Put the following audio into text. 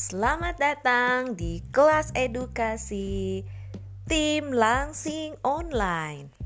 Selamat datang di kelas edukasi Tim Langsing Online.